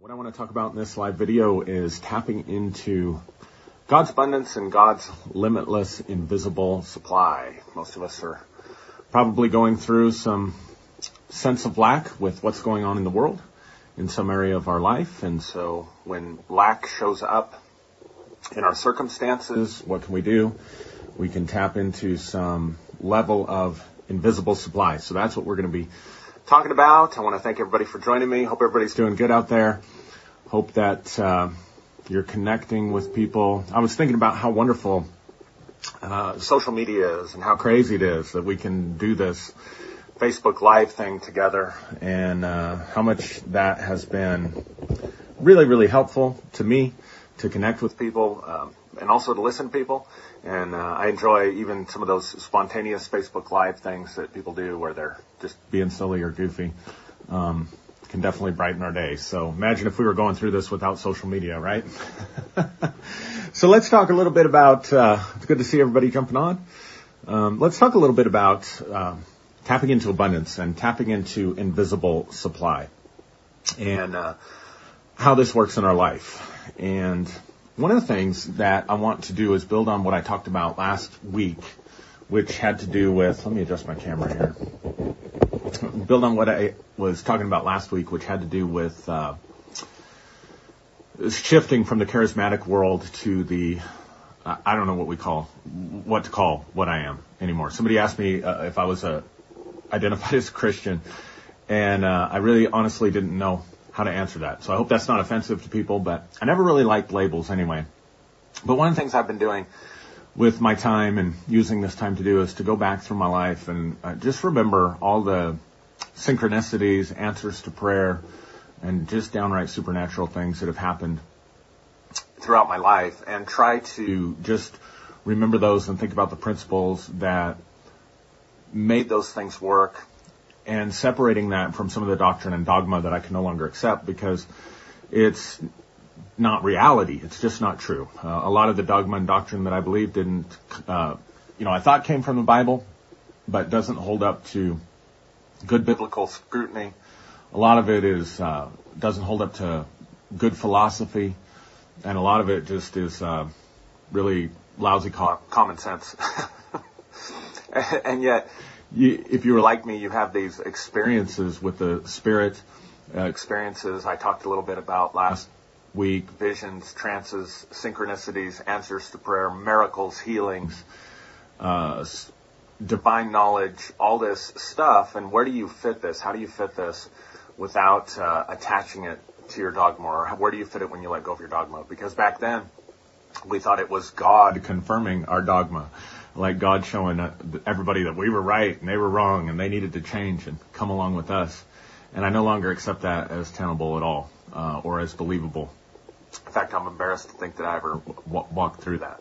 What I want to talk about in this live video is tapping into God's abundance and God's limitless invisible supply. Most of us are probably going through some sense of lack with what's going on in the world in some area of our life. And so when lack shows up in our circumstances, what can we do? We can tap into some level of invisible supply. So that's what we're going to be talking about. I want to thank everybody for joining me. Hope everybody's doing good out there. Hope that you're connecting with people. I was thinking about how wonderful social media is and how crazy it is that we can do this Facebook Live thing together, and how much that has been really, really helpful to me to connect with people and also to listen to people. And I enjoy even some of those spontaneous Facebook Live things that people do where they're just being silly or goofy. Can definitely brighten our day. So imagine if we were going through this without social media, right? So let's talk a little bit about, it's good to see everybody jumping on. Let's talk a little bit about tapping into abundance and tapping into invisible supply and how this works in our life. And one of the things that I want to do is build on what I talked about last week, which had to do with, let me adjust my camera here, build on what I was talking about last week, which had to do with shifting from the charismatic world to the, I don't know what to call what I am anymore. Somebody asked me if I was identified as a Christian, and I really honestly didn't know how to answer that. So I hope that's not offensive to people, but I never really liked labels anyway. But one of the things I've been doing with my time and using this time to do is to go back through my life and just remember all the synchronicities, answers to prayer, and just downright supernatural things that have happened throughout my life, and try to just remember those and think about the principles that made those things work, and separating that from some of the doctrine and dogma that I can no longer accept because it's not reality. It's just not true. A lot of the dogma and doctrine that I believe didn't, I thought came from the Bible, but doesn't hold up to good biblical scrutiny. A lot of it is doesn't hold up to good philosophy, and a lot of it just is really lousy common sense. And yet, if you were like me, you have these experiences with the spirit, experiences I talked a little bit about last week, visions, trances, synchronicities, answers to prayer, miracles, healings, divine knowledge, all this stuff. And where do you fit this? How do you fit this without attaching it to your dogma? Or where do you fit it when you let go of your dogma? Because back then, we thought it was God confirming our dogma. Like God showing everybody that we were right and they were wrong and they needed to change and come along with us. And I no longer accept that as tenable at all or as believable. In fact, I'm embarrassed to think that I ever walked through that.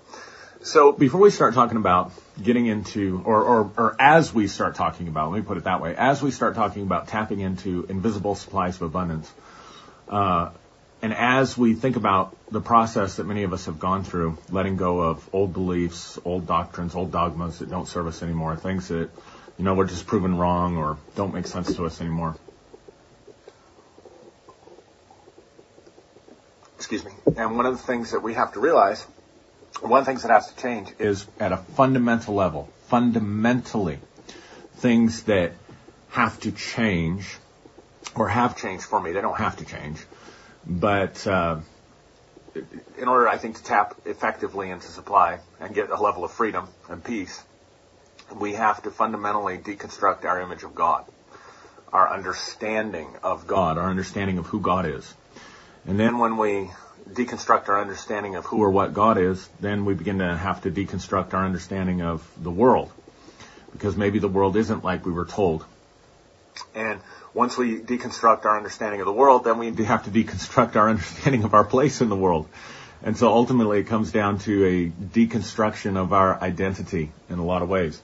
So before we start talking about getting into, or as we start talking about, let me put it that way, as we start talking about tapping into invisible supplies of abundance, and as we think about the process that many of us have gone through, letting go of old beliefs, old doctrines, old dogmas that don't serve us anymore, things that, we're just proven wrong or don't make sense to us anymore. Excuse me. And one of the things that we have to realize, one of the things that has to change is at a fundamental level, fundamentally, things that have to change or have changed for me. They don't have to change. But in order, I think, to tap effectively into supply and get a level of freedom and peace, we have to fundamentally deconstruct our image of God, our understanding of God, our understanding of who God is. And then when we deconstruct our understanding of who or what God is, then we begin to have to deconstruct our understanding of the world, because maybe the world isn't like we were told. And once we deconstruct our understanding of the world, then we have to deconstruct our understanding of our place in the world. And so ultimately it comes down to a deconstruction of our identity in a lot of ways.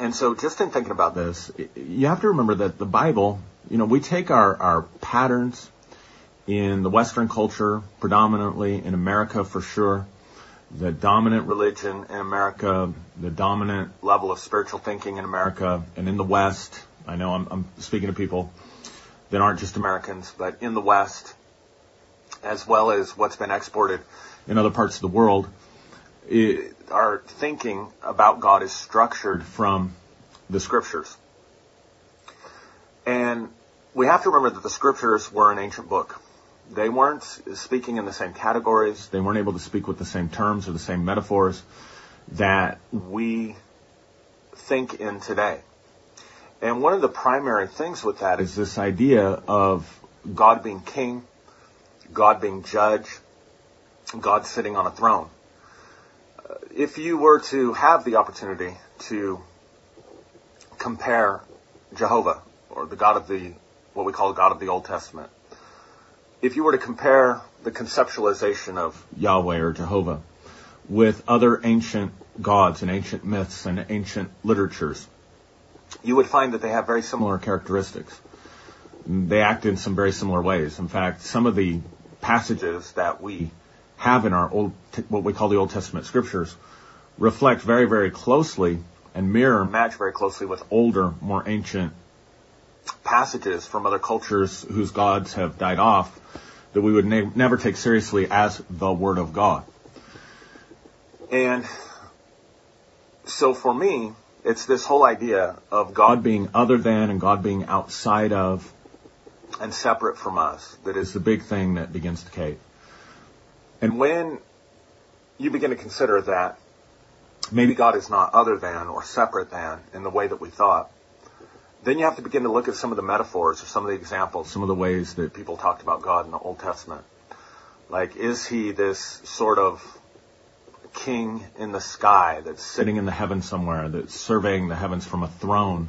And so just in thinking about this, you have to remember that the Bible, we take our patterns in the Western culture, predominantly in America for sure, the dominant religion in America, the dominant level of spiritual thinking in America and in the West. I know I'm speaking to people that aren't just Americans, but in the West, as well as what's been exported in other parts of the world, our thinking about God is structured from the scriptures. And we have to remember that the scriptures were an ancient book. They weren't speaking in the same categories. They weren't able to speak with the same terms or the same metaphors that we think in today. And one of the primary things with that is this idea of God being king, God being judge, God sitting on a throne. If you were to have the opportunity to compare Jehovah, or the God of the, what we call God of the Old Testament, if you were to compare the conceptualization of Yahweh or Jehovah with other ancient gods and ancient myths and ancient literatures, you would find that they have very similar characteristics. They act in some very similar ways. In fact, some of the passages that we have in our what we call the Old Testament scriptures reflect very, very closely and match very closely with older, more ancient passages from other cultures whose gods have died off that we would never take seriously as the Word of God. And so for me, it's this whole idea of God being other than and God being outside of and separate from us that is the big thing that begins to cave. And when you begin to consider that maybe God is not other than or separate than in the way that we thought, then you have to begin to look at some of the metaphors or some of the examples, some of the ways that people talked about God in the Old Testament. Like, is he this sort of king in the sky that's sitting in the heavens somewhere, that's surveying the heavens from a throne?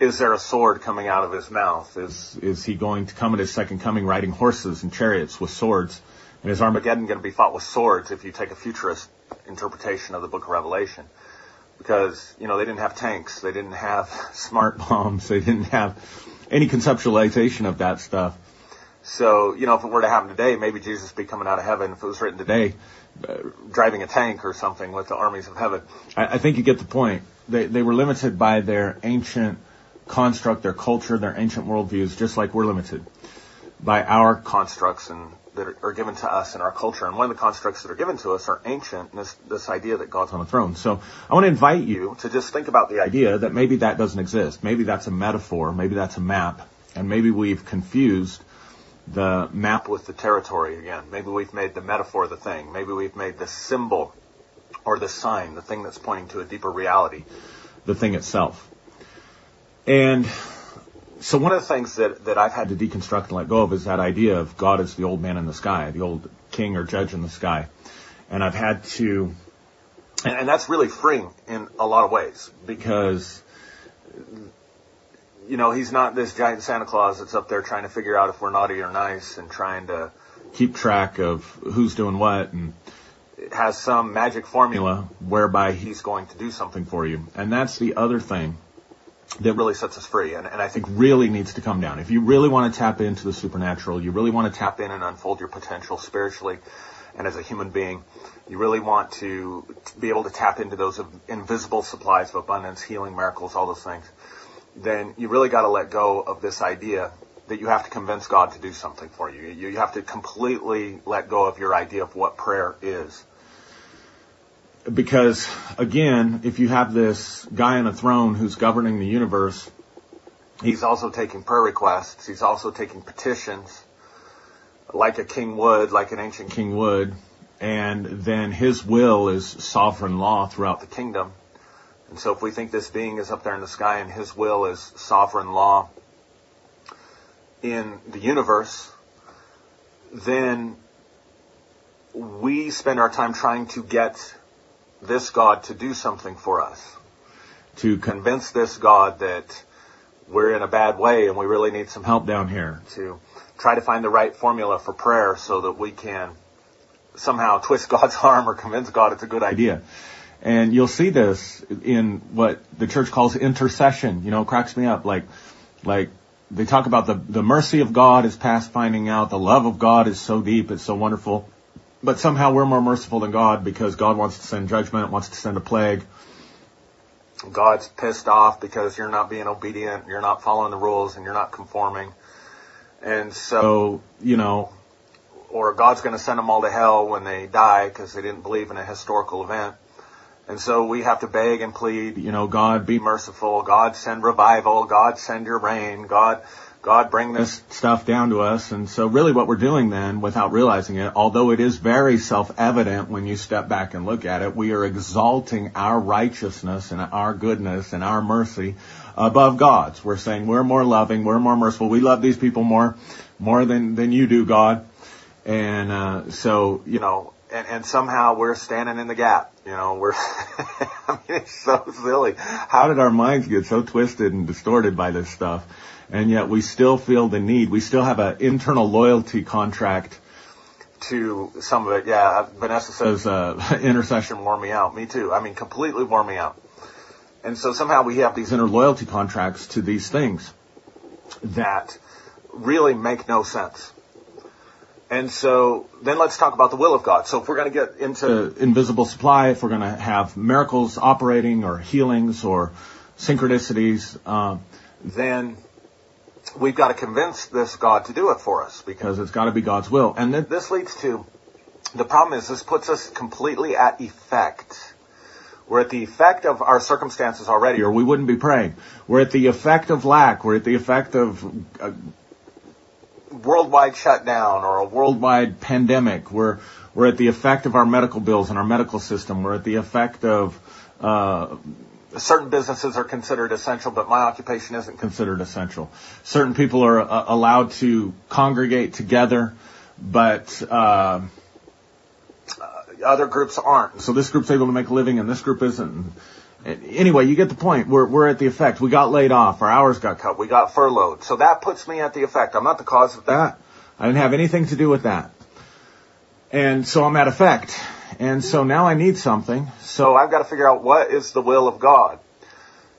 Is there a sword coming out of his mouth? Is he going to come at his second coming riding horses and chariots with swords? And is Armageddon going to be fought with swords if you take a futurist interpretation of the book of Revelation? Because, you know, they didn't have tanks, they didn't have smart bombs, they didn't have any conceptualization of that stuff. So, you know, if it were to happen today, maybe Jesus would be coming out of heaven, if it was written today, driving a tank or something with the armies of heaven. I think you get the point. They were limited by their ancient construct, their culture, their ancient worldviews, just like we're limited by our constructs and that are given to us in our culture. And one of the constructs that are given to us are ancient, and this idea that God's on a throne. So I want to invite you to just think about the idea that maybe that doesn't exist. Maybe that's a metaphor. Maybe that's a map. And maybe we've confused the map with the territory again. Maybe we've made the metaphor the thing. Maybe we've made the symbol or the sign, the thing that's pointing to a deeper reality, the thing itself. And so one of the things that I've had to deconstruct and let go of is that idea of God as the old man in the sky, the old king or judge in the sky. And I've had to, and that's really freeing in a lot of ways, because, you know, he's not this giant Santa Claus that's up there trying to figure out if we're naughty or nice and trying to keep track of who's doing what and has some magic formula whereby he's going to do something for you. And that's the other thing that really sets us free, and I think really needs to come down. If you really want to tap into the supernatural, you really want to tap in and unfold your potential spiritually and as a human being, you really want to be able to tap into those invisible supplies of abundance, healing, miracles, all those things, then you really got to let go of this idea that you have to convince God to do something for you. You have to completely let go of your idea of what prayer is. Because, again, if you have this guy on a throne who's governing the universe, he's also taking prayer requests. He's also taking petitions, like a king would, like an ancient king would. And then his will is sovereign law throughout the kingdom. And so if we think this being is up there in the sky and his will is sovereign law in the universe, then we spend our time trying to get this God to do something for us, to convince this God that we're in a bad way and we really need some help down here, to try to find the right formula for prayer so that we can somehow twist God's arm or convince God it's a good idea. And you'll see this in what the church calls intercession. You know, it cracks me up. Like they talk about the mercy of God is past finding out. The love of God is so deep. It's so wonderful. But somehow we're more merciful than God because God wants to send judgment, wants to send a plague, God's pissed off because you're not being obedient, you're not following the rules, and you're not conforming. And so, you know, or God's going to send them all to hell when they die because they didn't believe in a historical event. And so we have to beg and plead, you know, God be merciful, God send revival, God send your rain, God bring this stuff down to us. And so really what we're doing then, without realizing it, although it is very self-evident when you step back and look at it, we are exalting our righteousness and our goodness and our mercy above God's. We're saying we're more loving, we're more merciful, we love these people more than you do, God. And so, you know, and somehow we're standing in the gap. You know, I mean, it's so silly. How did our minds get so twisted and distorted by this stuff? And yet we still feel the need. We still have an internal loyalty contract to some of it. Yeah, Vanessa says, intercession wore me out. Me too. I mean, completely wore me out. And so somehow we have these inner loyalty contracts to these things that really make no sense. And so then let's talk about the will of God. So if we're going to get into invisible supply, if we're going to have miracles operating or healings or synchronicities, then we've got to convince this God to do it for us because it's got to be God's will. And this leads to, the problem is this puts us completely at effect. We're at the effect of our circumstances already, or we wouldn't be praying. We're at the effect of lack. We're at the effect of worldwide shutdown or a worldwide pandemic. We're at the effect of our medical bills and our medical system. We're at the effect of certain businesses are considered essential, but my occupation isn't considered essential. Certain people are allowed to congregate together, but other groups aren't. So this group's able to make a living and this group isn't. Anyway, you get the point. We're at the effect. We got laid off. Our hours got cut. We got furloughed. So that puts me at the effect. I'm not the cause of that. I didn't have anything to do with that. And so I'm at effect. And so now I need something. So I've got to figure out what is the will of God.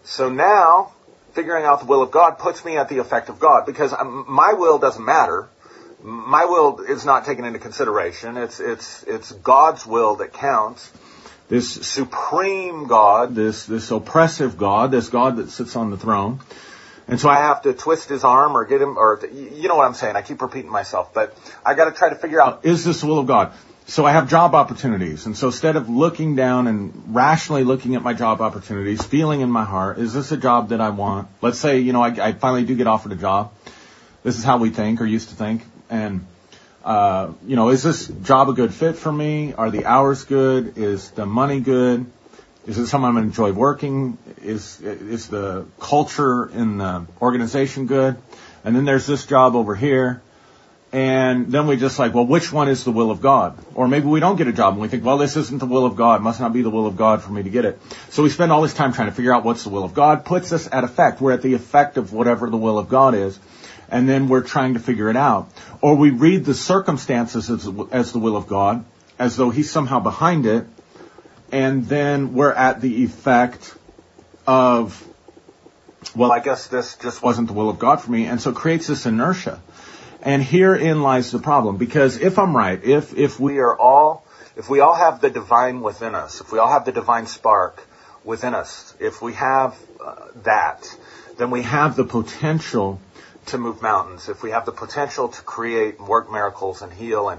So now figuring out the will of God puts me at the effect of God because my will doesn't matter. My will is not taken into consideration. It's God's will that counts. This supreme God, this oppressive God, this God that sits on the throne. And so I have to twist his arm or get him, or, you know what I'm saying, I keep repeating myself, but I gotta try to figure out, is this the will of God? So I have job opportunities, and so instead of looking down and rationally looking at my job opportunities, feeling in my heart, is this a job that I want? Let's say, you know, I finally do get offered a job. This is how we think, or used to think, and you know, is this job a good fit for me? Are the hours good? Is the money good? Is it something I'm going to enjoy working? Is the culture in the organization good? And then there's this job over here. And then we just like, well, which one is the will of God? Or maybe we don't get a job and we think, well, this isn't the will of God. It must not be the will of God for me to get it. So we spend all this time trying to figure out what's the will of God. Puts us at effect. We're at the effect of whatever the will of God is. And then we're trying to figure it out. Or we read the circumstances as the will of God, as though he's somehow behind it, and then we're at the effect of, well, I guess this just wasn't the will of God for me, and so it creates this inertia. And herein lies the problem, because if I'm right, if we all have the divine within us, if we all have the divine spark within us, if we have that, then we have the potential to move mountains, if we have the potential to create and work miracles and heal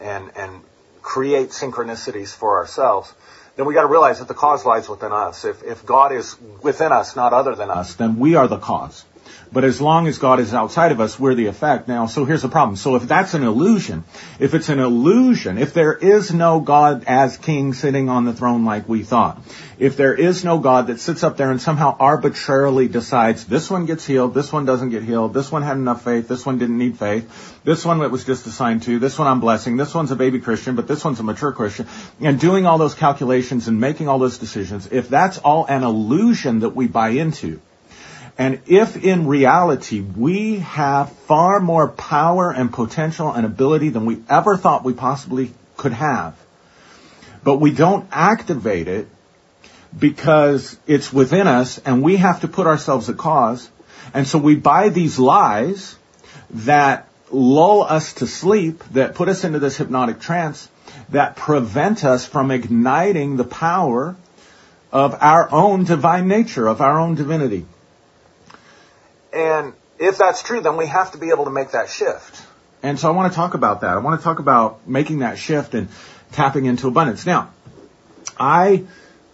and create synchronicities for ourselves, then we got to realize that the cause lies within us. If God is within us, not other than us, then we are the cause. But as long as God is outside of us, we're the effect. Now, so here's the problem. So if that's an illusion, if it's an illusion, if there is no God as king sitting on the throne like we thought, if there is no God that sits up there and somehow arbitrarily decides this one gets healed, this one doesn't get healed, this one had enough faith, this one didn't need faith, this one that was just assigned to, this one I'm blessing, this one's a baby Christian, but this one's a mature Christian, and doing all those calculations and making all those decisions, if that's all an illusion that we buy into, and if in reality we have far more power and potential and ability than we ever thought we possibly could have, but we don't activate it because it's within us and we have to put ourselves at cause, and so we buy these lies that lull us to sleep, that put us into this hypnotic trance, that prevent us from igniting the power of our own divine nature, of our own divinity. And if that's true, then we have to be able to make that shift. And so I want to talk about that. I want to talk about making that shift and tapping into abundance. Now, I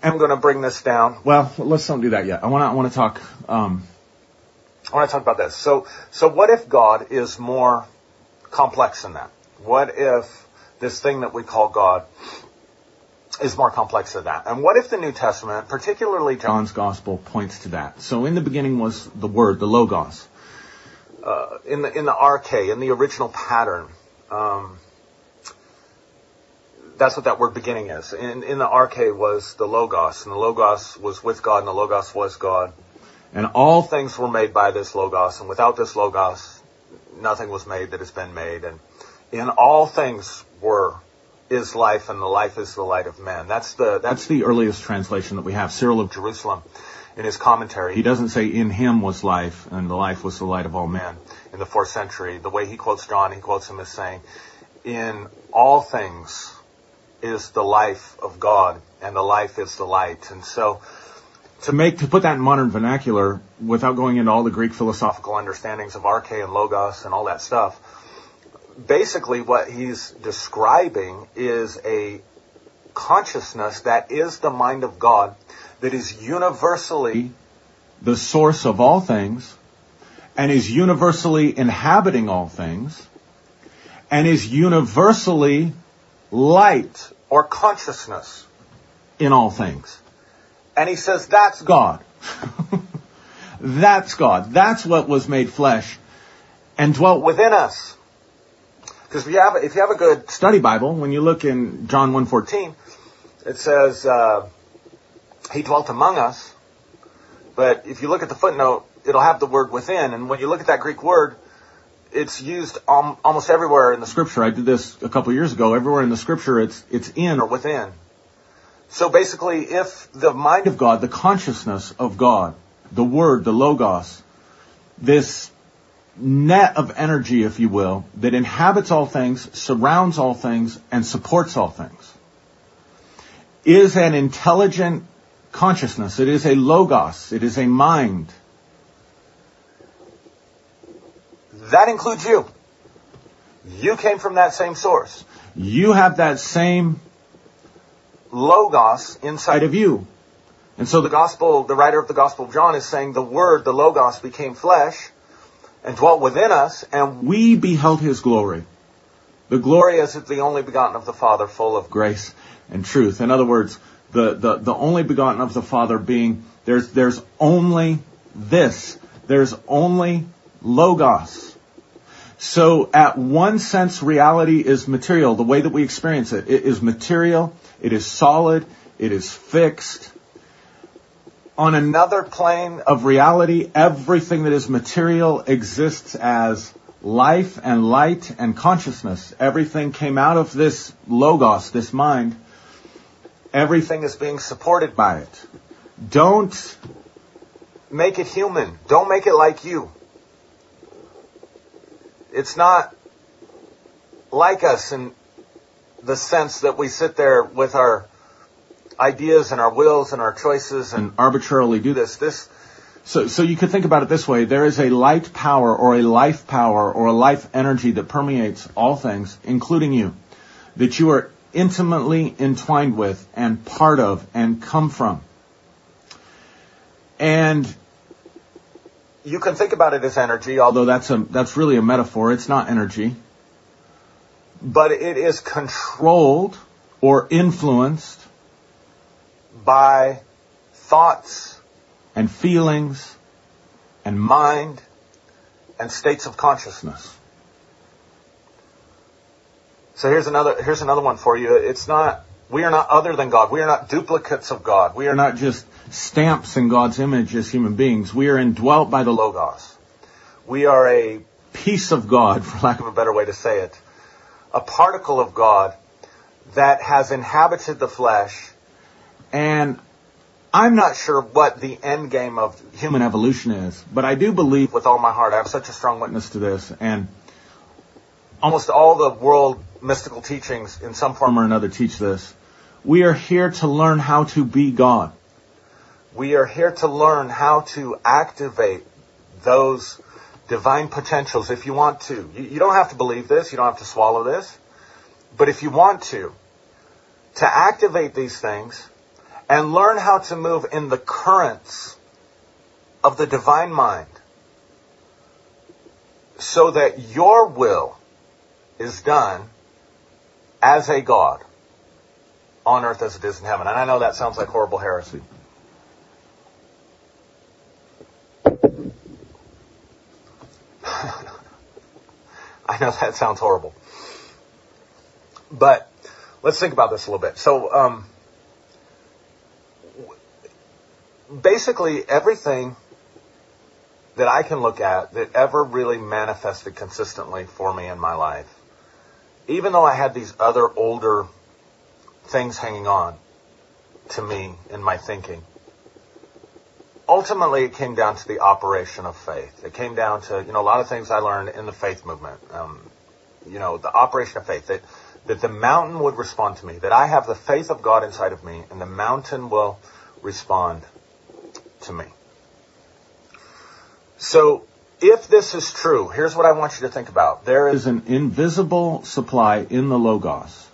am going to bring this down. Well, let's don't do that yet. I want to talk about this. So what if God is more complex than that? What if this thing that we call God is more complex than that? And what if the New Testament, particularly John's Gospel, points to that? So in the beginning was the Word, the Logos. In the arche, in the original pattern, that's what that word beginning is. In the arche was the Logos, and the Logos was with God, and the Logos was God. And all things were made by this Logos, and without this Logos, nothing was made that has been made. And in all things is life, and the life is the light of man. That's the earliest translation that we have. Cyril of Jerusalem, in his commentary, he doesn't say in him was life, and the life was the light of all men. In the 4th century, the way he quotes John, he quotes him as saying, in all things is the life of God, and the life is the light. And so, to put that in modern vernacular, without going into all the Greek philosophical understandings of arche and logos and all that stuff, basically what he's describing is a consciousness that is the mind of God, that is universally the source of all things, and is universally inhabiting all things, and is universally light or consciousness in all things. And he says, that's God. That's God. That's what was made flesh and dwelt within us. Because if you have a good study Bible, when you look in John 1:14, it says, he dwelt among us, but if you look at the footnote, it'll have the word within. And when you look at that Greek word, it's used almost everywhere in the Scripture. I did this a couple years ago. Everywhere in the Scripture, it's in or within. So basically, if the mind of God, the consciousness of God, the Word, the Logos, this net of energy, if you will, that inhabits all things, surrounds all things, and supports all things, is an intelligent consciousness. It is a logos. It is a mind. That includes you. You came from that same source. You have that same logos inside of you. And so the writer of the Gospel of John is saying the Word, the logos, became flesh and dwelt within us, and we beheld his glory. The glory as of the only begotten of the Father, full of grace and truth. In other words, the only begotten of the Father being, there's only this. There's only Logos. So at one sense, reality is material. The way that we experience it, it is material, it is solid, it is fixed. On another plane of reality, everything that is material exists as life and light and consciousness. Everything came out of this Logos, this mind. Everything is being supported by it. Don't make it human. Don't make it like you. It's not like us in the sense that we sit there with our ideas and our wills and our choices and arbitrarily do this. So you could think about it this way. There is a light power or a life power or a life energy that permeates all things, including you, that you are intimately entwined with and part of and come from. And you can think about it as energy, although that's really a metaphor. It's not energy. But it is controlled or influenced by thoughts and feelings and mind and states of consciousness. So here's another one for you. It's not, we are not other than God. We are not duplicates of God. We are not just stamps in God's image as human beings. We are indwelt by the Logos. We are a piece of God, for lack of a better way to say it. A particle of God that has inhabited the flesh. And I'm not sure what the end game of human evolution is, but I do believe with all my heart, I have such a strong witness to this, and almost all the world mystical teachings in some form or another teach this. We are here to learn how to be God. We are here to learn how to activate those divine potentials if you want to. You don't have to believe this. You don't have to swallow this. But if you want to activate these things and learn how to move in the currents of the divine mind so that your will is done as a God on earth as it is in heaven. And I know that sounds like horrible heresy. I know that sounds horrible. But let's think about this a little bit. So basically everything that I can look at that ever really manifested consistently for me in my life, even though I had these other older things hanging on to me in my thinking, ultimately it came down to the operation of faith. It came down to, a lot of things I learned in the faith movement, the operation of faith, that the mountain would respond to me, that I have the faith of God inside of me, and the mountain will respond to me. So if this is true, here's what I want you to think about. There is an invisible supply in the Logos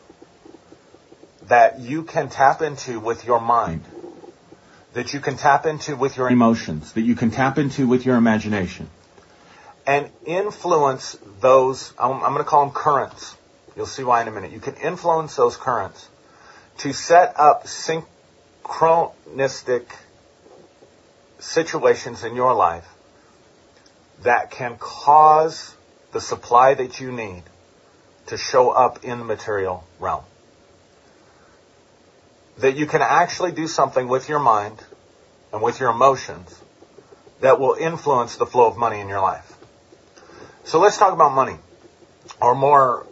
that you can tap into with your mind, that you can tap into with your emotions, that you can tap into with your imagination, and influence those, I'm going to call them currents. You'll see why in a minute. You can influence those currents to set up synchronistic situations in your life that can cause the supply that you need to show up in the material realm. That you can actually do something with your mind and with your emotions that will influence the flow of money in your life. So let's talk about money, or more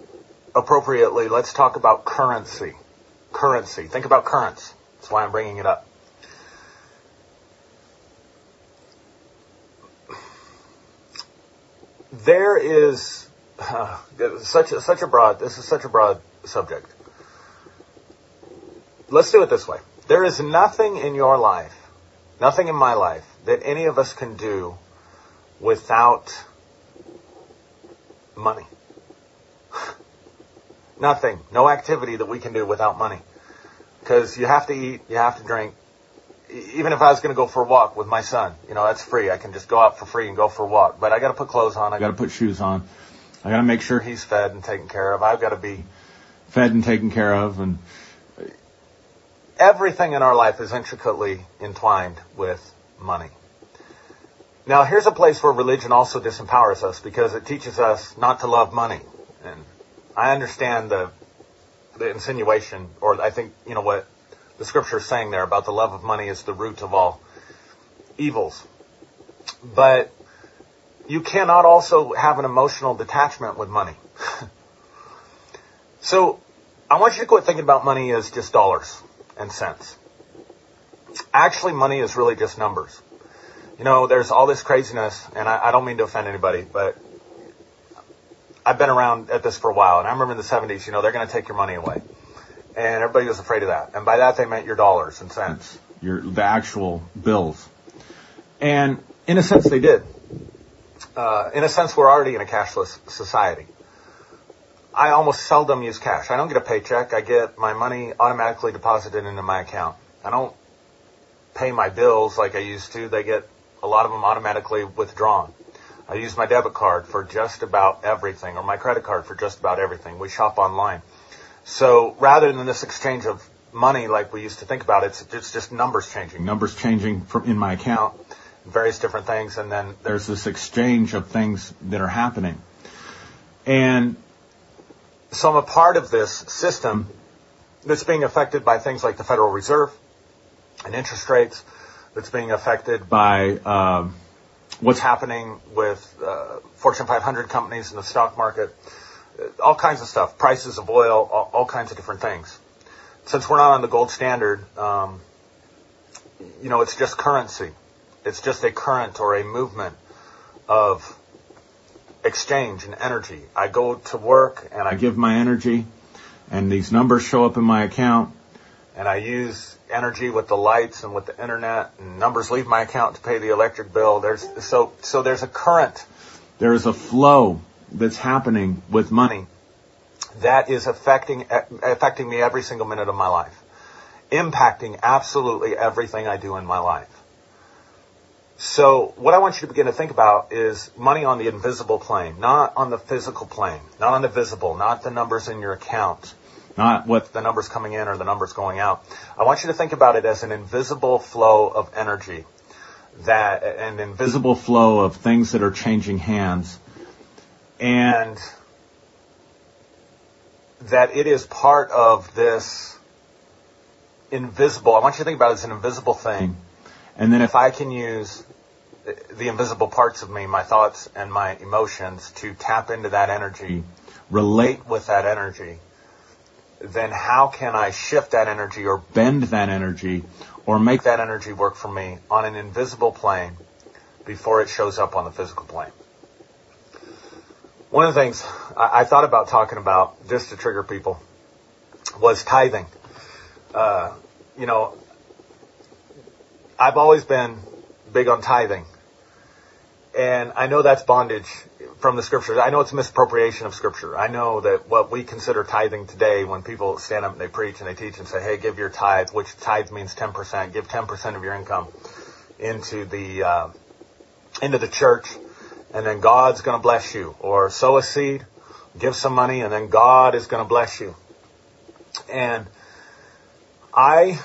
appropriately, let's talk about currency. Currency. Think about currents. That's why I'm bringing it up. There is such a broad subject. Let's do it this way. There is nothing in your life, nothing in my life, that any of us can do without money. Nothing. No activity that we can do without money. Because you have to eat, you have to drink. Even if I was going to go for a walk with my son, that's free. I can just go out for free and go for a walk. But I got to put clothes on. I got to put shoes on. I got to make sure he's fed and taken care of. I've got to be fed and taken care of. And everything in our life is intricately entwined with money. Now, here's a place where religion also disempowers us, because it teaches us not to love money. And I understand the insinuation, or I think, what the scripture is saying there about the love of money is the root of all evils. But you cannot also have an emotional detachment with money. So I want you to quit thinking about money as just dollars and cents. Actually, money is really just numbers. There's all this craziness, and I don't mean to offend anybody, but I've been around at this for a while, and I remember in the 70s, they're going to take your money away. And everybody was afraid of that. And by that, they meant your dollars and cents. The actual bills. And in a sense, they did. In a sense, we're already in a cashless society. I almost seldom use cash. I don't get a paycheck. I get my money automatically deposited into my account. I don't pay my bills like I used to. They get a lot of them automatically withdrawn. I use my debit card for just about everything, or my credit card for just about everything. We shop online. So rather than this exchange of money like we used to think about, it's just numbers changing. Numbers changing in my account, various different things, and then there's this exchange of things that are happening. And so I'm a part of this system that's being affected by things like the Federal Reserve and interest rates, that's being affected by what's happening with Fortune 500 companies in the stock market, all kinds of stuff, prices of oil, all kinds of different things. Since we're not on the gold standard, it's just currency. It's just a current or a movement of exchange and energy. I go to work and I give my energy, and these numbers show up in my account, and I use energy with the lights and with the internet, and numbers leave my account to pay the electric bill. There's so there's a current. There is a flow that's happening with money that is affecting me every single minute of my life, impacting absolutely everything I do in my life. So what I want you to begin to think about is money on the invisible plane, not on the physical plane, not on the visible, not the numbers in your account, not what the numbers coming in or the numbers going out. I want you to think about it as an invisible flow of energy, that an invisible flow of things that are changing hands, and that it is part of this invisible. I want you to think about it as an invisible thing. And then if I can use the invisible parts of me, my thoughts and my emotions, to tap into that energy, relate with that energy, then how can I shift that energy or bend that energy or make that energy work for me on an invisible plane before it shows up on the physical plane? One of the things I thought about talking about, just to trigger people, was tithing. I've always been big on tithing. And I know that's bondage from the scriptures. I know it's misappropriation of scripture. I know that what we consider tithing today, when people stand up and they preach and they teach and say, hey, give your tithe, which tithe means 10%, give 10% of your income into the church, and then God's going to bless you. Or sow a seed, give some money, and then God is going to bless you. And I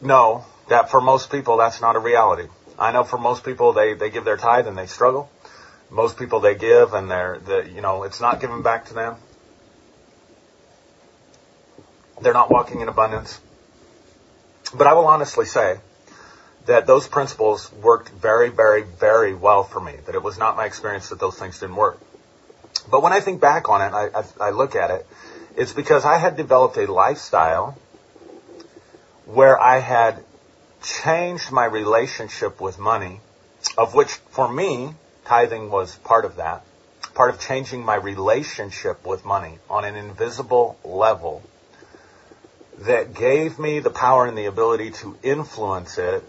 know that for most people, that's not a reality. I know for most people, they give their tithe and they struggle. Most people, they give and it's not given back to them. They're not walking in abundance. But I will honestly say that those principles worked very, very, very well for me, that it was not my experience that those things didn't work. But when I think back on it, I look at it, it's because I had developed a lifestyle where I had changed my relationship with money, of which, for me, tithing was part of that, part of changing my relationship with money on an invisible level that gave me the power and the ability to influence it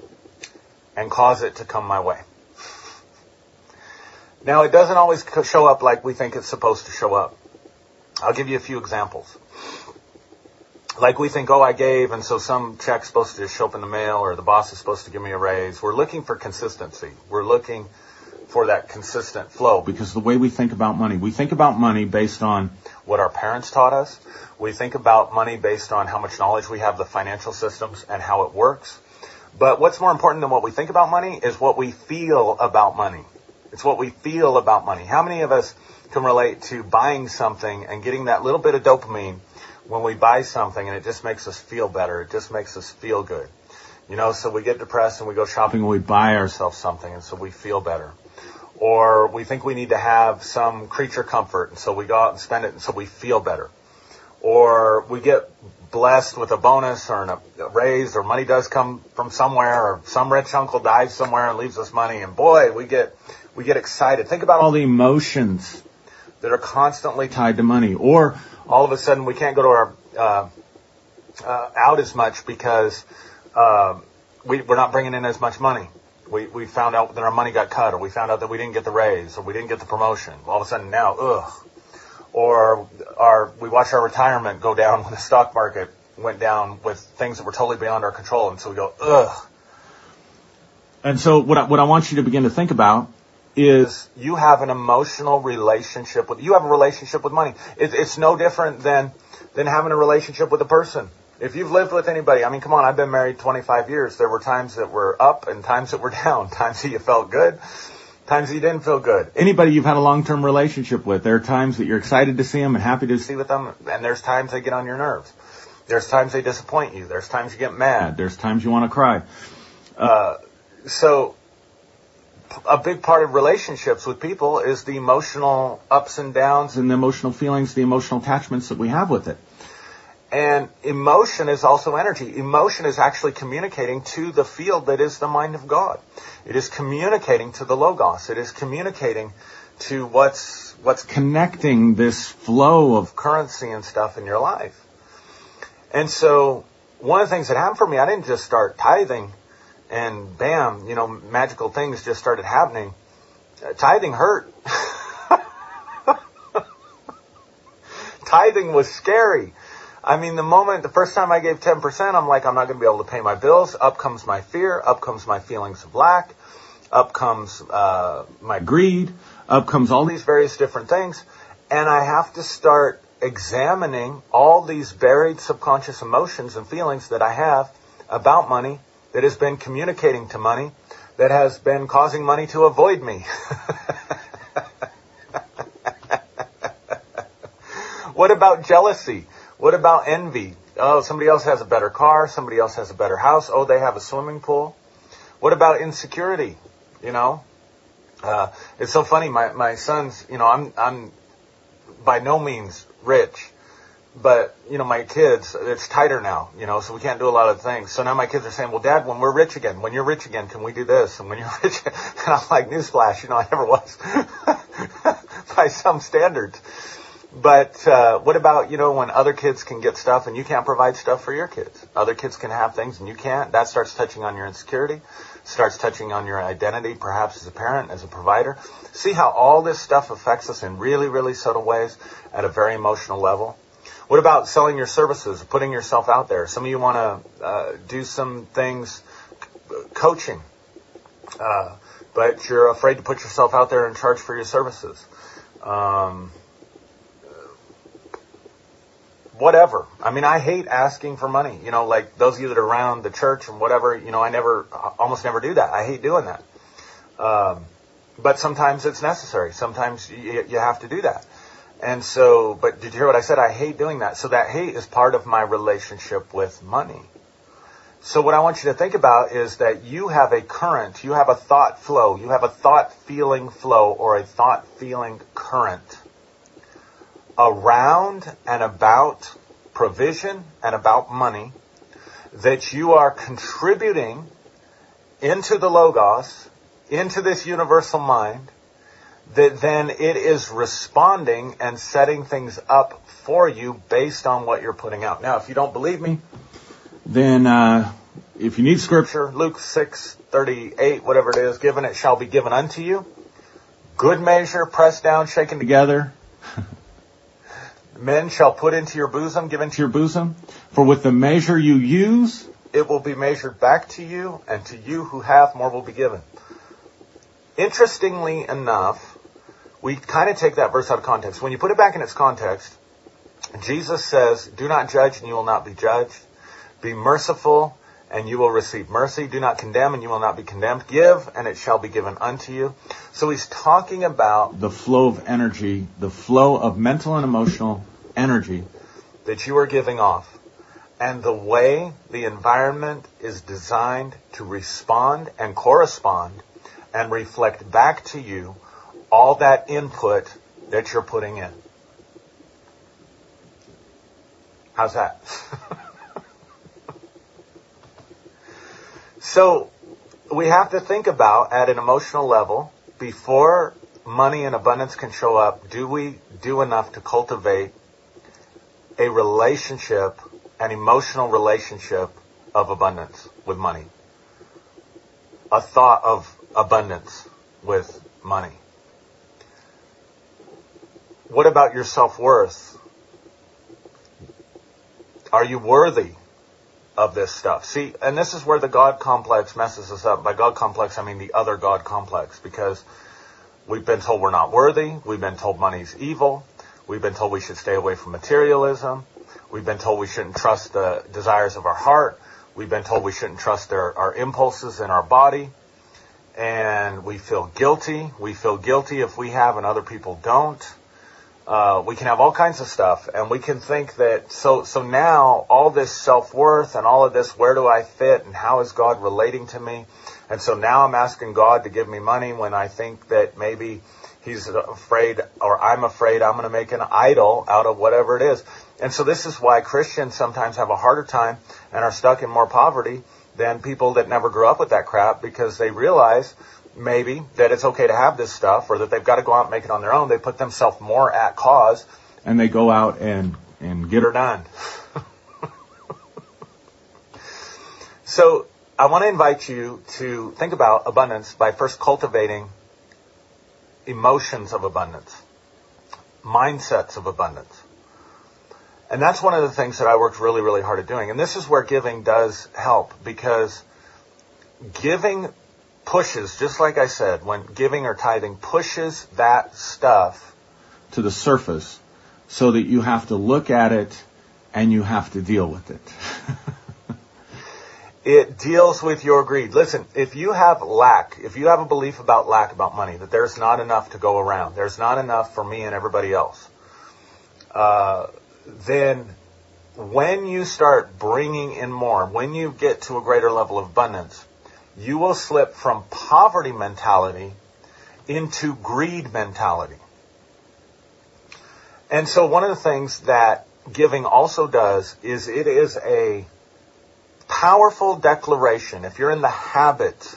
and cause it to come my way. Now, it doesn't always show up like we think it's supposed to show up. I'll give you a few examples. Like we think, I gave, and so some check's supposed to just show up in the mail, or the boss is supposed to give me a raise. We're looking for consistency. We're looking for that consistent flow, because the way we think about money, we think about money based on what our parents taught us. We think about money based on how much knowledge we have, the financial systems and how it works. But what's more important than what we think about money is what we feel about money. It's what we feel about money. How many of us can relate to buying something and getting that little bit of dopamine when we buy something, and it just makes us feel better? It just makes us feel good. So we get depressed and we go shopping and we buy ourselves something, and so we feel better. Or we think we need to have some creature comfort, and so we go out and spend it, and so we feel better. Or we get blessed with a bonus or a raise, or money does come from somewhere, or some rich uncle dies somewhere and leaves us money, and boy, we get excited. Think about all the emotions that are constantly tied to money. Or all of a sudden we can't go to our out as much because we're not bringing in as much money. We found out that our money got cut, or we found out that we didn't get the raise, or we didn't get the promotion. All of a sudden now, Or we watch our retirement go down when the stock market went down with things that were totally beyond our control, and so we go, ugh. And so what I want you to begin to think about is you have an emotional relationship with, you have a relationship with money. It's no different than having a relationship with a person. If you've lived with anybody, I've been married 25 years. There were times that were up and times that were down, times that you felt good, times that you didn't feel good. Anybody you've had a long-term relationship with, there are times that you're excited to see them and happy to see with them, and there's times they get on your nerves. There's times they disappoint you. There's times you get mad. There's times you want to cry. So a big part of relationships with people is the emotional ups and downs and the emotional feelings, the emotional attachments that we have with it. And emotion is also energy. Emotion is actually communicating to the field that is the mind of God. It is communicating to the Logos. It is communicating to what's connecting this flow of currency and stuff in your life. And so one of the things that happened for me, I didn't just start tithing and bam, you know, magical things just started happening. Tithing hurt. Tithing was scary. I mean, the first time I gave 10%, I'm like, I'm not going to be able to pay my bills. Up comes my fear. Up comes my feelings of lack. Up comes my greed. Up comes all these various different things. And I have to start examining all these buried subconscious emotions and feelings that I have about money, that has been communicating to money, that has been causing money to avoid me. What about jealousy? What about envy? Oh, somebody else has a better car. Somebody else has a better house. Oh, they have a swimming pool. What about insecurity? You know, it's so funny. My sons, you know, I'm by no means rich, but you know, my kids, it's tighter now, you know, so we can't do a lot of things. So now my kids are saying, well, Dad, when we're rich again, when you're rich again, can we do this? And when you're rich, and I'm like, newsflash, you know, I never was by some standards. But what about, you know, when other kids can get stuff and you can't provide stuff for your kids? Other kids can have things and you can't. That starts touching on your insecurity, starts touching on your identity, perhaps as a parent, as a provider. See how all this stuff affects us in really, really subtle ways at a very emotional level. What about selling your services, putting yourself out there? Some of you want to do some things, coaching, but you're afraid to put yourself out there and charge for your services. Whatever. I mean, I hate asking for money. You know, like those of you that are around the church and whatever, you know, I almost never do that. I hate doing that. But sometimes it's necessary. Sometimes you have to do that. And so, but did you hear what I said? I hate doing that. So that hate is part of my relationship with money. So what I want you to think about is that you have a current, you have a thought flow, you have a thought feeling flow or a thought feeling current around and about provision and about money that you are contributing into the Logos, into this universal mind, that then it is responding and setting things up for you based on what you're putting out. Now, if you don't believe me, then if you need scripture, Luke 6:38, whatever it is, given it shall be given unto you. Good measure, pressed down, shaken together. Men shall put into your bosom, give into your bosom. For with the measure you use, it will be measured back to you, and to you who have more will be given. Interestingly enough, we kind of take that verse out of context. When you put it back in its context, Jesus says, do not judge and you will not be judged. Be merciful and you will receive mercy. Do not condemn and you will not be condemned. Give and it shall be given unto you. So he's talking about the flow of energy, the flow of mental and emotional energy that you are giving off. And the way the environment is designed to respond and correspond and reflect back to you all that input that you're putting in. How's that? So we have to think about at an emotional level, before money and abundance can show up, do we do enough to cultivate a relationship, an emotional relationship of abundance with money? A thought of abundance with money. What about your self-worth? Are you worthy of this stuff? See, and this is where the God complex messes us up. By God complex, I mean the other God complex, because we've been told we're not worthy. We've been told money's evil. We've been told we should stay away from materialism. We've been told we shouldn't trust the desires of our heart. We've been told we shouldn't trust our impulses in our body. And we feel guilty. We feel guilty if we have and other people don't. We can have all kinds of stuff. And we can think that, so now all this self-worth and all of this, where do I fit and how is God relating to me? And so now I'm asking God to give me money when I think that maybe he's afraid, or I'm afraid I'm going to make an idol out of whatever it is. And so this is why Christians sometimes have a harder time and are stuck in more poverty than people that never grew up with that crap, because they realize maybe that it's okay to have this stuff, or that they've got to go out and make it on their own. They put themselves more at cause and they go out and get her done. So I want to invite you to think about abundance by first cultivating emotions of abundance, mindsets of abundance. And that's one of the things that I worked really, really hard at doing. And this is where giving does help, because giving pushes, just like I said, when giving or tithing pushes that stuff to the surface so that you have to look at it and you have to deal with it. It deals with your greed. Listen, if you have lack, if you have a belief about lack, about money, that there's not enough to go around, there's not enough for me and everybody else, then when you start bringing in more, when you get to a greater level of abundance, you will slip from poverty mentality into greed mentality. And so one of the things that giving also does is it is a powerful declaration. If you're in the habit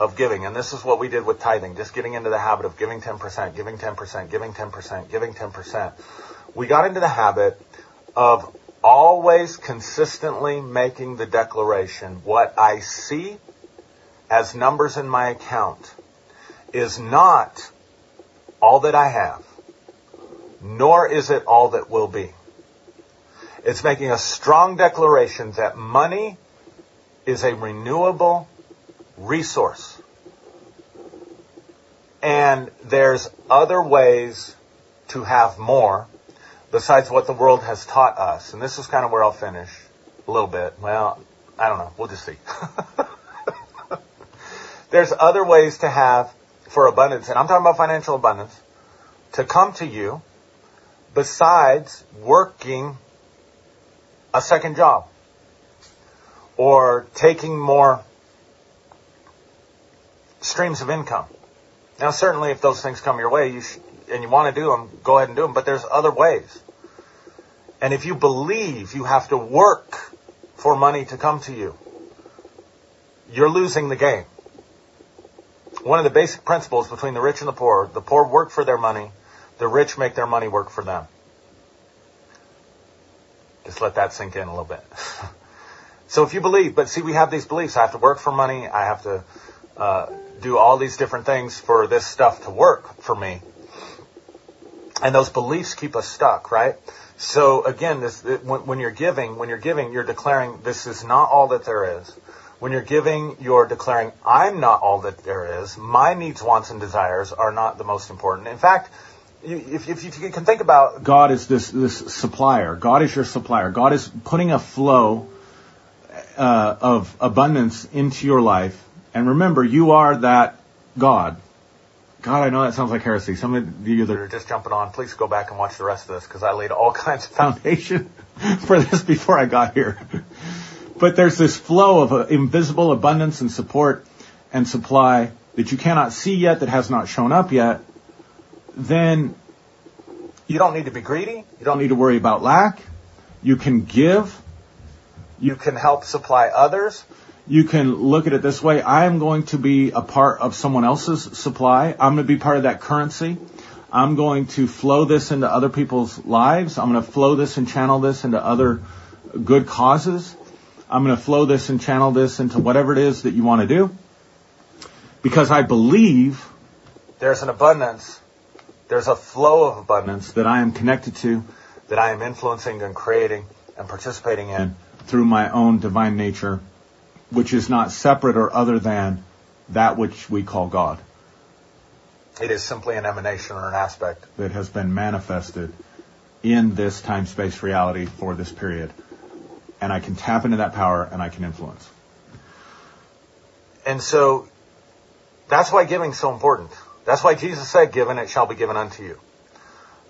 of giving, and this is what we did with tithing, just getting into the habit of giving 10%, giving 10%, giving 10%, giving 10%. We got into the habit of always consistently making the declaration, what I see as numbers in my account is not all that I have, nor is it all that will be. It's making a strong declaration that money is a renewable resource. And there's other ways to have more besides what the world has taught us. And this is kind of where I'll finish a little bit. Well, I don't know. We'll just see. There's other ways to have for abundance, and I'm talking about financial abundance, to come to you besides working a second job, or taking more streams of income. Now, certainly if those things come your way, and you want to do them, go ahead and do them, but there's other ways. And if you believe you have to work for money to come to you, you're losing the game. One of the basic principles between the rich and the poor work for their money, the rich make their money work for them. Just let that sink in a little bit. So if you believe, but see, we have these beliefs. I have to work for money. I have to do all these different things for this stuff to work for me. And those beliefs keep us stuck, right? So again, when you're giving, you're declaring this is not all that there is. When you're giving, you're declaring I'm not all that there is. My needs, wants, and desires are not the most important. In fact, If you can think about God is this supplier. God is your supplier. God is putting a flow of abundance into your life. And remember, you are that God. God, I know that sounds like heresy. Some of you that are just jumping on, please go back and watch the rest of this, because I laid all kinds of foundation for this before I got here. But there's this flow of invisible abundance and support and supply that you cannot see yet, that has not shown up yet. Then you don't need to be greedy. You don't need to worry about lack. You can give. You can help supply others. You can look at it this way. I am going to be a part of someone else's supply. I'm going to be part of that currency. I'm going to flow this into other people's lives. I'm going to flow this and channel this into other good causes. I'm going to flow this and channel this into whatever it is that you want to do. Because I believe there's an abundance. There's a flow of abundance that I am connected to, that I am influencing and creating and participating in through my own divine nature, which is not separate or other than that which we call God. It is simply an emanation or an aspect that has been manifested in this time-space reality for this period. And I can tap into that power and I can influence. And so that's why giving is so important. That's why Jesus said, given, it shall be given unto you.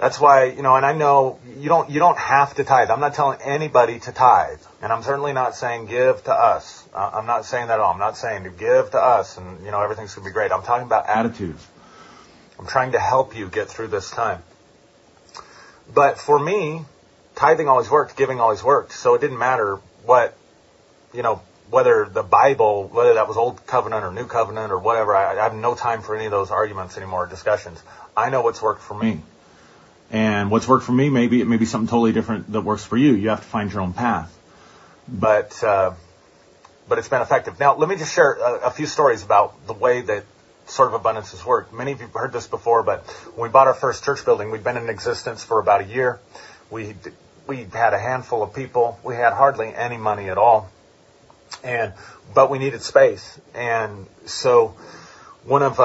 That's why, and I know you don't have to tithe. I'm not telling anybody to tithe. And I'm certainly not saying give to us. I'm not saying that at all. I'm not saying to give to us and, everything's going to be great. I'm talking about attitudes. I'm trying to help you get through this time. But for me, tithing always worked, giving always worked. So it didn't matter what, whether the Bible, whether that was Old Covenant or New Covenant or whatever, I have no time for any of those arguments anymore, discussions. I know what's worked for me. And what's worked for me, maybe it may be something totally different that works for you. You have to find your own path. But but it's been effective. Now, let me just share a few stories about the way that sort of abundance has worked. Many of you have heard this before, but when we bought our first church building, we'd been in existence for about a year. We had a handful of people. We had hardly any money at all, but we needed space. And so one of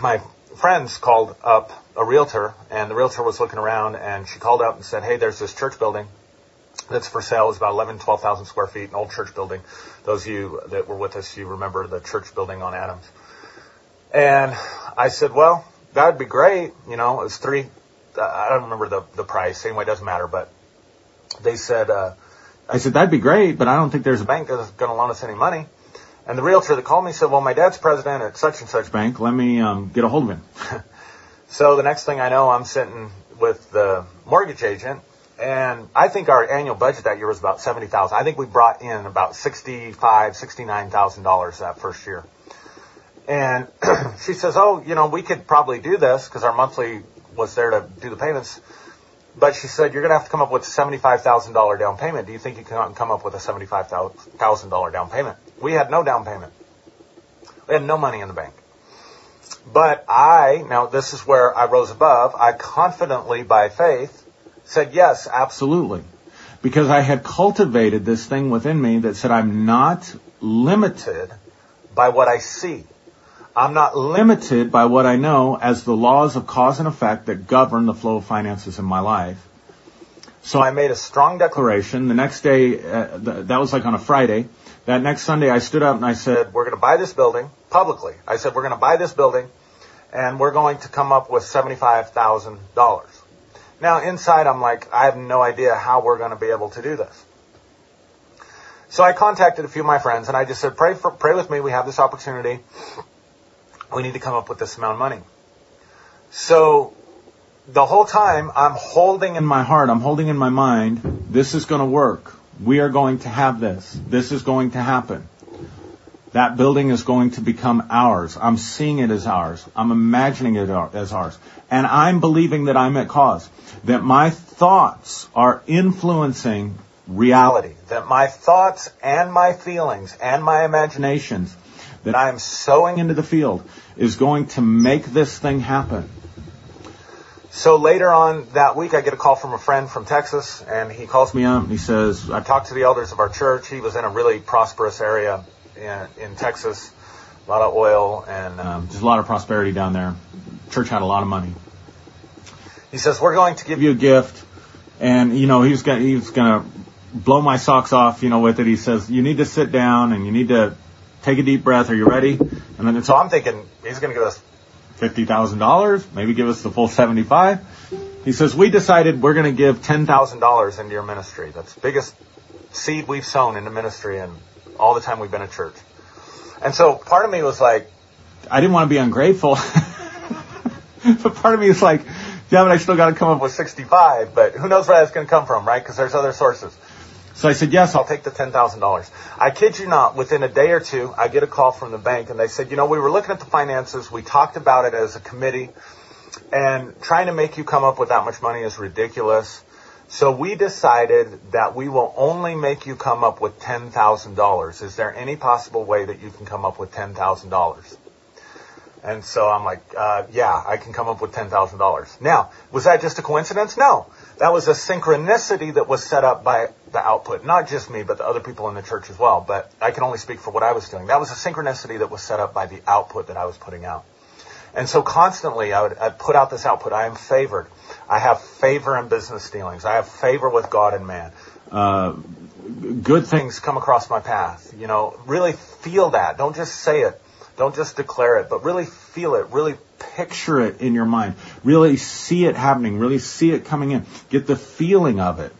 my friends called up a realtor, and the realtor was looking around, and she called up and said, "Hey, there's this church building that's for sale. It's about 11,000, 12,000 square feet, an old church building." Those of you that were with us, you remember the church building on Adams. And I said, "Well, that would be great." You know, it was I don't remember the price. Anyway, it doesn't matter. But they said, I said, "That'd be great, but I don't think there's a bank that's going to loan us any money." And the realtor that called me said, "Well, my dad's president at such and such bank. Let me get a hold of him." So the next thing I know, I'm sitting with the mortgage agent, and I think our annual budget that year was about $70,000. I think we brought in about $65,000, $69,000 that first year. And she says, "Oh, you know, we could probably do this," because our monthly was there to do the payments. But she said, "You're going to have to come up with a $75,000 down payment. Do you think you can come up with a $75,000 down payment?" We had no down payment. We had no money in the bank. But now this is where I rose above. I confidently, by faith, said, "Yes, absolutely." Because I had cultivated this thing within me that said, I'm not limited by what I see. I'm not limited by what I know as the laws of cause and effect that govern the flow of finances in my life. So I made a strong declaration. The next day, that was like on a Friday. That next Sunday, I stood up and I said, "We're going to buy this building publicly." I said, "We're going to buy this building, and we're going to come up with $75,000. Now, inside, I'm like, I have no idea how we're going to be able to do this. So I contacted a few of my friends, and I just said, pray with me. We have this opportunity. We need to come up with this amount of money." So the whole time, I'm holding in my heart, I'm holding in my mind, this is going to work. We are going to have this. This is going to happen. That building is going to become ours. I'm seeing it as ours. I'm imagining it as ours. And I'm believing that I'm at cause. That my thoughts are influencing reality. That my thoughts and my feelings and my imaginations that I am sowing into the field is going to make this thing happen. So later on that week, I get a call from a friend from Texas, and he calls me up and he says, "I talked to the elders of our church." He was in a really prosperous area in Texas, a lot of oil and just a lot of prosperity down there. Church had a lot of money. He says, "We're going to give you a gift," and you know he was going to blow my socks off, you know, with it. He says, "You need to sit down and you need to take a deep breath. Are you ready?" And then so I'm thinking he's going to give us $50,000, maybe give us the full 75. He says, "We decided we're going to give $10,000 into your ministry. That's the biggest seed we've sown into ministry and all the time we've been at church." And so part of me was like, I didn't want to be ungrateful. But part of me is like, yeah, but I still got to come up with 65, but who knows where that's going to come from, right? Because there's other sources. So I said, "Yes, I'll take the $10,000. I kid you not, within a day or two, I get a call from the bank, and they said, "You know, we were looking at the finances. We talked about it as a committee, and trying to make you come up with that much money is ridiculous. So we decided that we will only make you come up with $10,000. Is there any possible way that you can come up with $10,000? And so I'm like, yeah, I can come up with $10,000. Now, was that just a coincidence? No. That was a synchronicity that was set up by the output. Not just me, but the other people in the church as well. But I can only speak for what I was doing. That was a synchronicity that was set up by the output that I was putting out. And so constantly I'd put out this output. I am favored. I have favor in business dealings. I have favor with God and man. Good things come across my path. You know, really feel that. Don't just say it. Don't just declare it, but really feel it, really picture it in your mind, really see it happening, really see it coming in, get the feeling of it.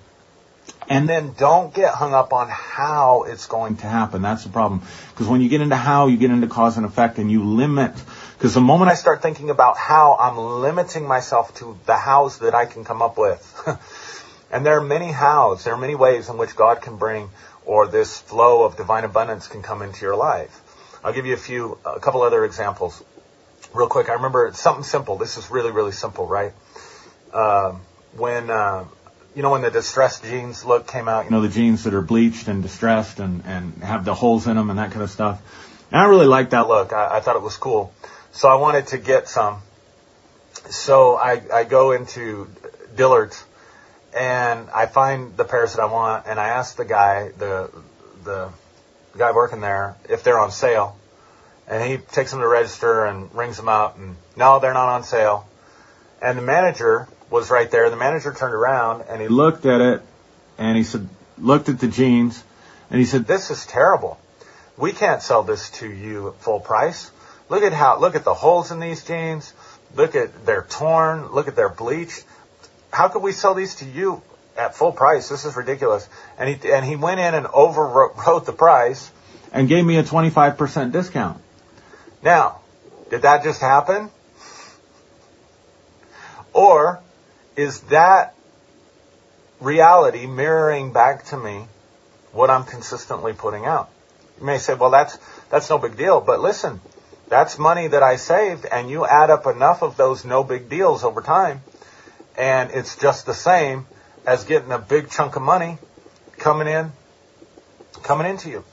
And then don't get hung up on how it's going to happen. That's the problem. Because when you get into how, you get into cause and effect, and you limit. Because the moment I start thinking about how, I'm limiting myself to the hows that I can come up with. And there are many hows. There are many ways in which God can bring, or this flow of divine abundance can come into your life. I'll give you a couple other examples real quick. I remember something simple. This is really, really simple, right? When you know, when the distressed jeans look came out, you know, the jeans that are bleached and distressed and have the holes in them and that kind of stuff. And I really liked that look. I thought it was cool. So I wanted to get some. So I go into Dillard's and I find the pairs that I want, and I ask the guy, the guy working there, if they're on sale. And he takes them to register and rings them up, and no, they're not on sale. And the manager was right there. The manager turned around and he looked at it, and he said, looked at the jeans, and he said, "This is terrible. We can't sell this to you at full price. Look at the holes in these jeans. Look at, they're torn. Look at, they're bleached. How could we sell these to you at full price? This is ridiculous." And he went in and overwrote the price and gave me a 25% discount. Now, did that just happen? Or is that reality mirroring back to me what I'm consistently putting out? You may say, well, that's no big deal. But listen, that's money that I saved, and you add up enough of those no big deals over time, and it's just the same as getting a big chunk of money coming into you.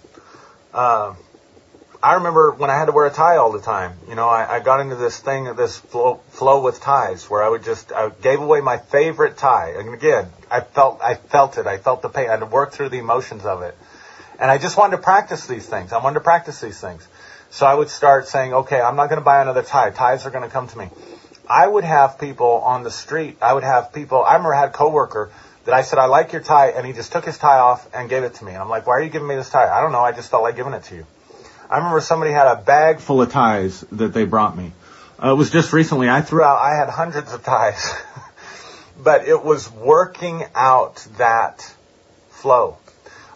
I remember when I had to wear a tie all the time. You know, I got into this thing, this flow with ties, where I gave away my favorite tie. And again, I felt it. I felt the pain. I had to work through the emotions of it. And I just wanted to practice these things. So I would start saying, okay, I'm not going to buy another tie. Ties are going to come to me. I would have people on the street. I remember I had a coworker that I said, "I like your tie." And he just took his tie off and gave it to me. And I'm like, "Why are you giving me this tie?" "I don't know. I just felt like giving it to you." I remember somebody had a bag full of ties that they brought me. It was just recently. I had hundreds of ties. But it was working out that flow.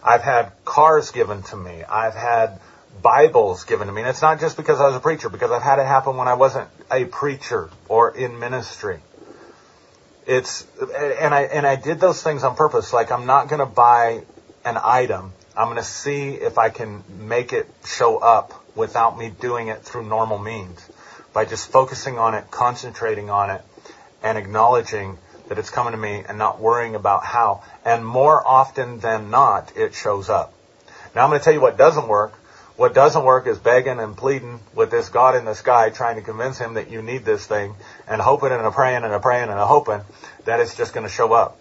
I've had cars given to me. I've had Bibles given to me. And it's not just because I was a preacher, because I've had it happen when I wasn't a preacher or in ministry. And I did those things on purpose. Like, I'm not going to buy an item. I'm going to see if I can make it show up without me doing it through normal means, by just focusing on it, concentrating on it, and acknowledging that it's coming to me and not worrying about how. And more often than not, it shows up. Now, I'm going to tell you what doesn't work. What doesn't work is begging and pleading with this God in the sky, trying to convince him that you need this thing, and hoping and praying and hoping that it's just going to show up.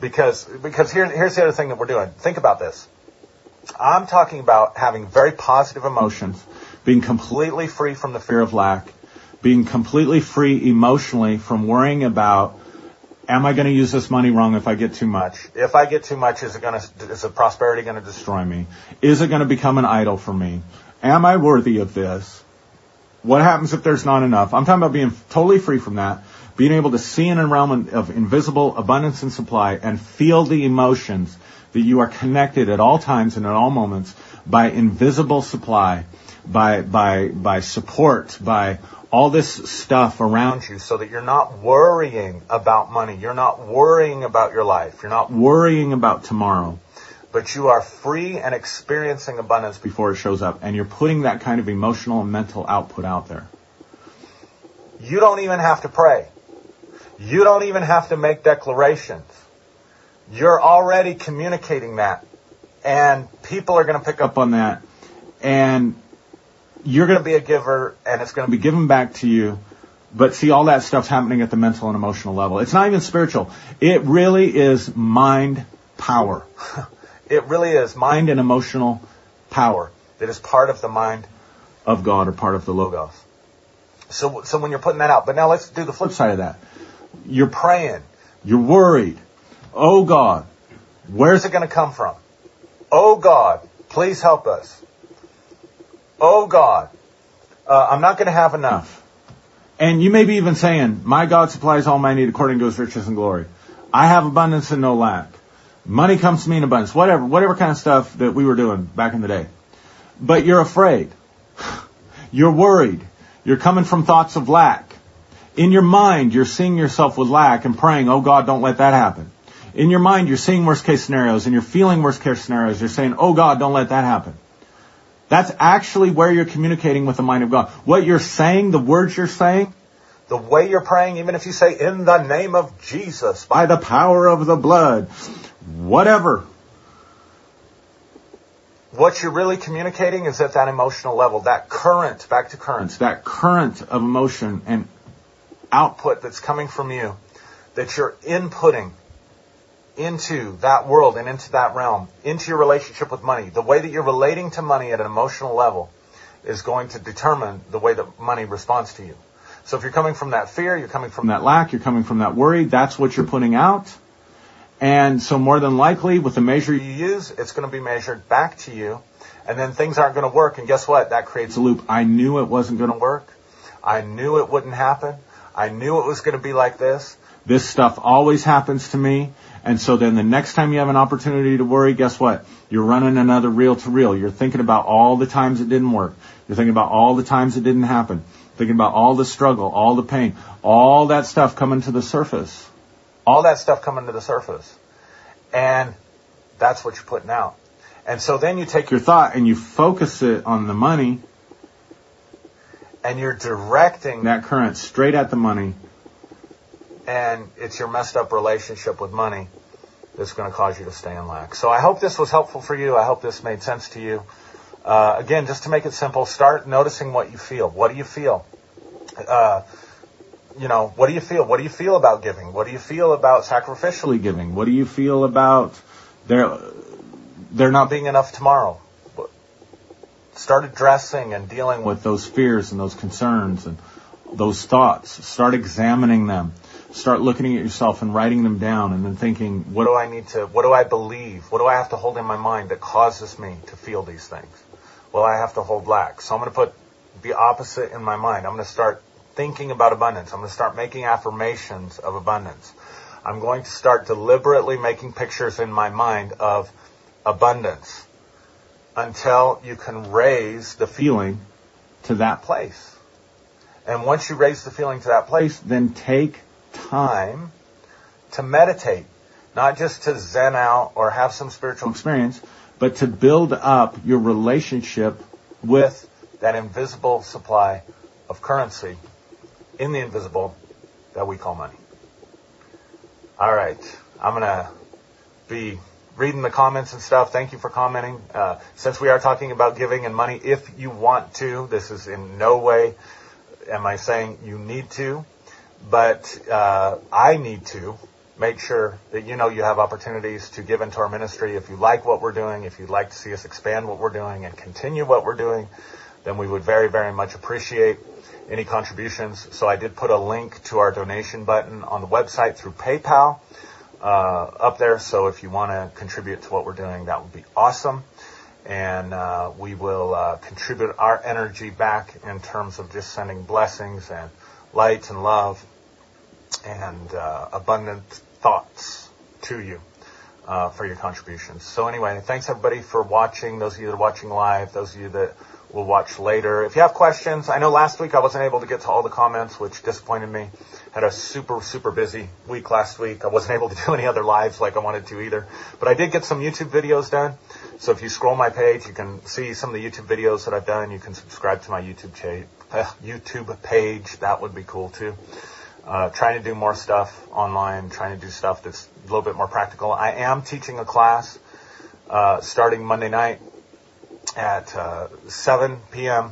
Because here's the other thing that we're doing. Think about this. I'm talking about having very positive emotions, being completely free from the fear of lack, being completely free emotionally from worrying about, am I going to use this money wrong if I get too much? If I get too much, is the prosperity going to destroy me? Is it going to become an idol for me? Am I worthy of this? What happens if there's not enough? I'm talking about being totally free from that, being able to see an realm of invisible abundance and supply, and feel the emotions that you are connected at all times and at all moments by invisible supply, by support, by all this stuff around you, so that you're not worrying about money. You're not worrying about your life. You're not worrying about tomorrow. But you are free and experiencing abundance before it shows up, and you're putting that kind of emotional and mental output out there. You don't even have to pray. You don't even have to make declarations. You're already communicating that, and people are going to pick up on that, and you're going to be a giver, and it's going to be given back to you. But see, all that stuff's happening at the mental and emotional level. It's not even spiritual. It really is mind power. It really is mind and emotional power that is part of the mind of God, or part of the Logos. So when you're putting that out, but now let's do the flip side of that. You're praying. You're worried. Oh God, where's it going to come from? Oh God, please help us. Oh God, I'm not going to have enough. And you may be even saying, "My God supplies all my need according to his riches and glory. I have abundance and no lack. Money comes to me in abundance." Whatever kind of stuff that we were doing back in the day. But you're afraid. You're worried. You're coming from thoughts of lack. In your mind, you're seeing yourself with lack and praying, "Oh God, don't let that happen." In your mind, you're seeing worst-case scenarios, and you're feeling worst-case scenarios. You're saying, "Oh, God, don't let that happen." That's actually where you're communicating with the mind of God. What you're saying, the words you're saying, the way you're praying, even if you say, in the name of Jesus, by the power of the blood, whatever. What you're really communicating is at that emotional level, that current, back to current. It's that current of emotion and output that's coming from you, that you're inputting into that world and into that realm, into your relationship with money. The way that you're relating to money at an emotional level is going to determine the way that money responds to you. So if you're coming from that fear, you're coming from that lack, you're coming from that worry, that's what you're putting out. And so more than likely, with the measure you use, it's going to be measured back to you. And then things aren't going to work. And guess what? That creates a loop. I knew it wasn't going to work. I knew it wouldn't happen. I knew it was going to be like this. This stuff always happens to me. And so then the next time you have an opportunity to worry, guess what? You're running another reel-to-reel. You're thinking about all the times it didn't work. You're thinking about all the times it didn't happen. Thinking about all the struggle, all the pain, all that stuff coming to the surface. All that stuff coming to the surface. And that's what you're putting out. And so then you take your thought and you focus it on the money. And you're directing that current straight at the money. And it's your messed up relationship with money that's going to cause you to stay in lack. So I hope this was helpful for you. I hope this made sense to you. Again, just to make it simple, start noticing what you feel. What do you feel? What do you feel? What do you feel about giving? What do you feel about sacrificially giving? What do you feel about there not being enough tomorrow? Start addressing and dealing with those fears and those concerns and those thoughts. Start examining them. Start looking at yourself and writing them down and then thinking, what do I believe? What do I have to hold in my mind that causes me to feel these things? Well, I have to hold lack. So I'm going to put the opposite in my mind. I'm going to start thinking about abundance. I'm going to start making affirmations of abundance. I'm going to start deliberately making pictures in my mind of abundance until you can raise the feeling to that place. And once you raise the feeling to that place, then take time to meditate, not just to zen out or have some spiritual experience, but to build up your relationship with that invisible supply of currency in the invisible that we call money. All right. I'm going to be reading the comments and stuff. Thank you for commenting. Since we are talking about giving and money, if you want to, this is in no way am I saying you need to, but I need to make sure that you know you have opportunities to give into our ministry. If you like what we're doing, if you'd like to see us expand what we're doing and continue what we're doing, then we would very, very much appreciate any contributions. So I did put a link to our donation button on the website through PayPal up there. So if you want to contribute to what we're doing, that would be awesome. And we will contribute our energy back in terms of just sending blessings and light and love and abundant thoughts to you for your contributions. So anyway, thanks everybody for watching. Those of you that are watching live, those of you that we'll watch later. If you have questions, I know last week I wasn't able to get to all the comments, which disappointed me. Had a super, super busy week last week. I wasn't able to do any other lives like I wanted to either. But I did get some YouTube videos done. So if you scroll my page, you can see some of the YouTube videos that I've done. You can subscribe to my YouTube page. That would be cool too. Trying to do more stuff online, trying to do stuff that's a little bit more practical. I am teaching a class starting Monday night at 7 p.m.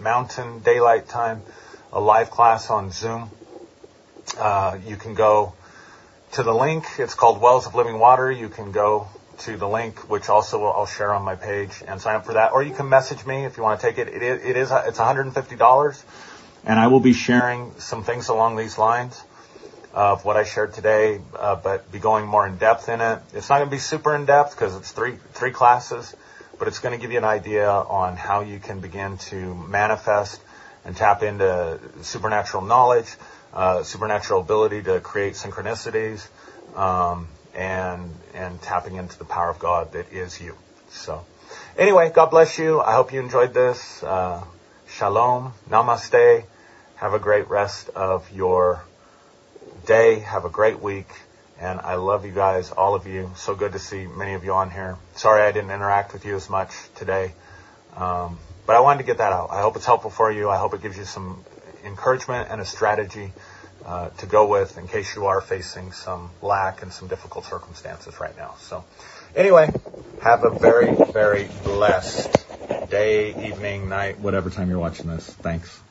Mountain Daylight Time, a live class on Zoom. You can go to the link. It's called Wells of Living Water. You can go to the link, which also I'll share on my page, and sign up for that. Or you can message me if you want to take it. It's $150, and I will be sharing some things along these lines of what I shared today, but be going more in depth in it. It's not going to be super in depth because it's three classes. But it's going to give you an idea on how you can begin to manifest and tap into supernatural knowledge, supernatural ability to create synchronicities, and tapping into the power of God that is you. So anyway, God bless you. I hope you enjoyed this. Shalom. Namaste. Have a great rest of your day. Have a great week. And I love you guys, all of you. So good to see many of you on here. Sorry I didn't interact with you as much today. But I wanted to get that out. I hope it's helpful for you. I hope it gives you some encouragement and a strategy to go with in case you are facing some lack and some difficult circumstances right now. So anyway, have a very, very blessed day, evening, night, whatever time you're watching this. Thanks.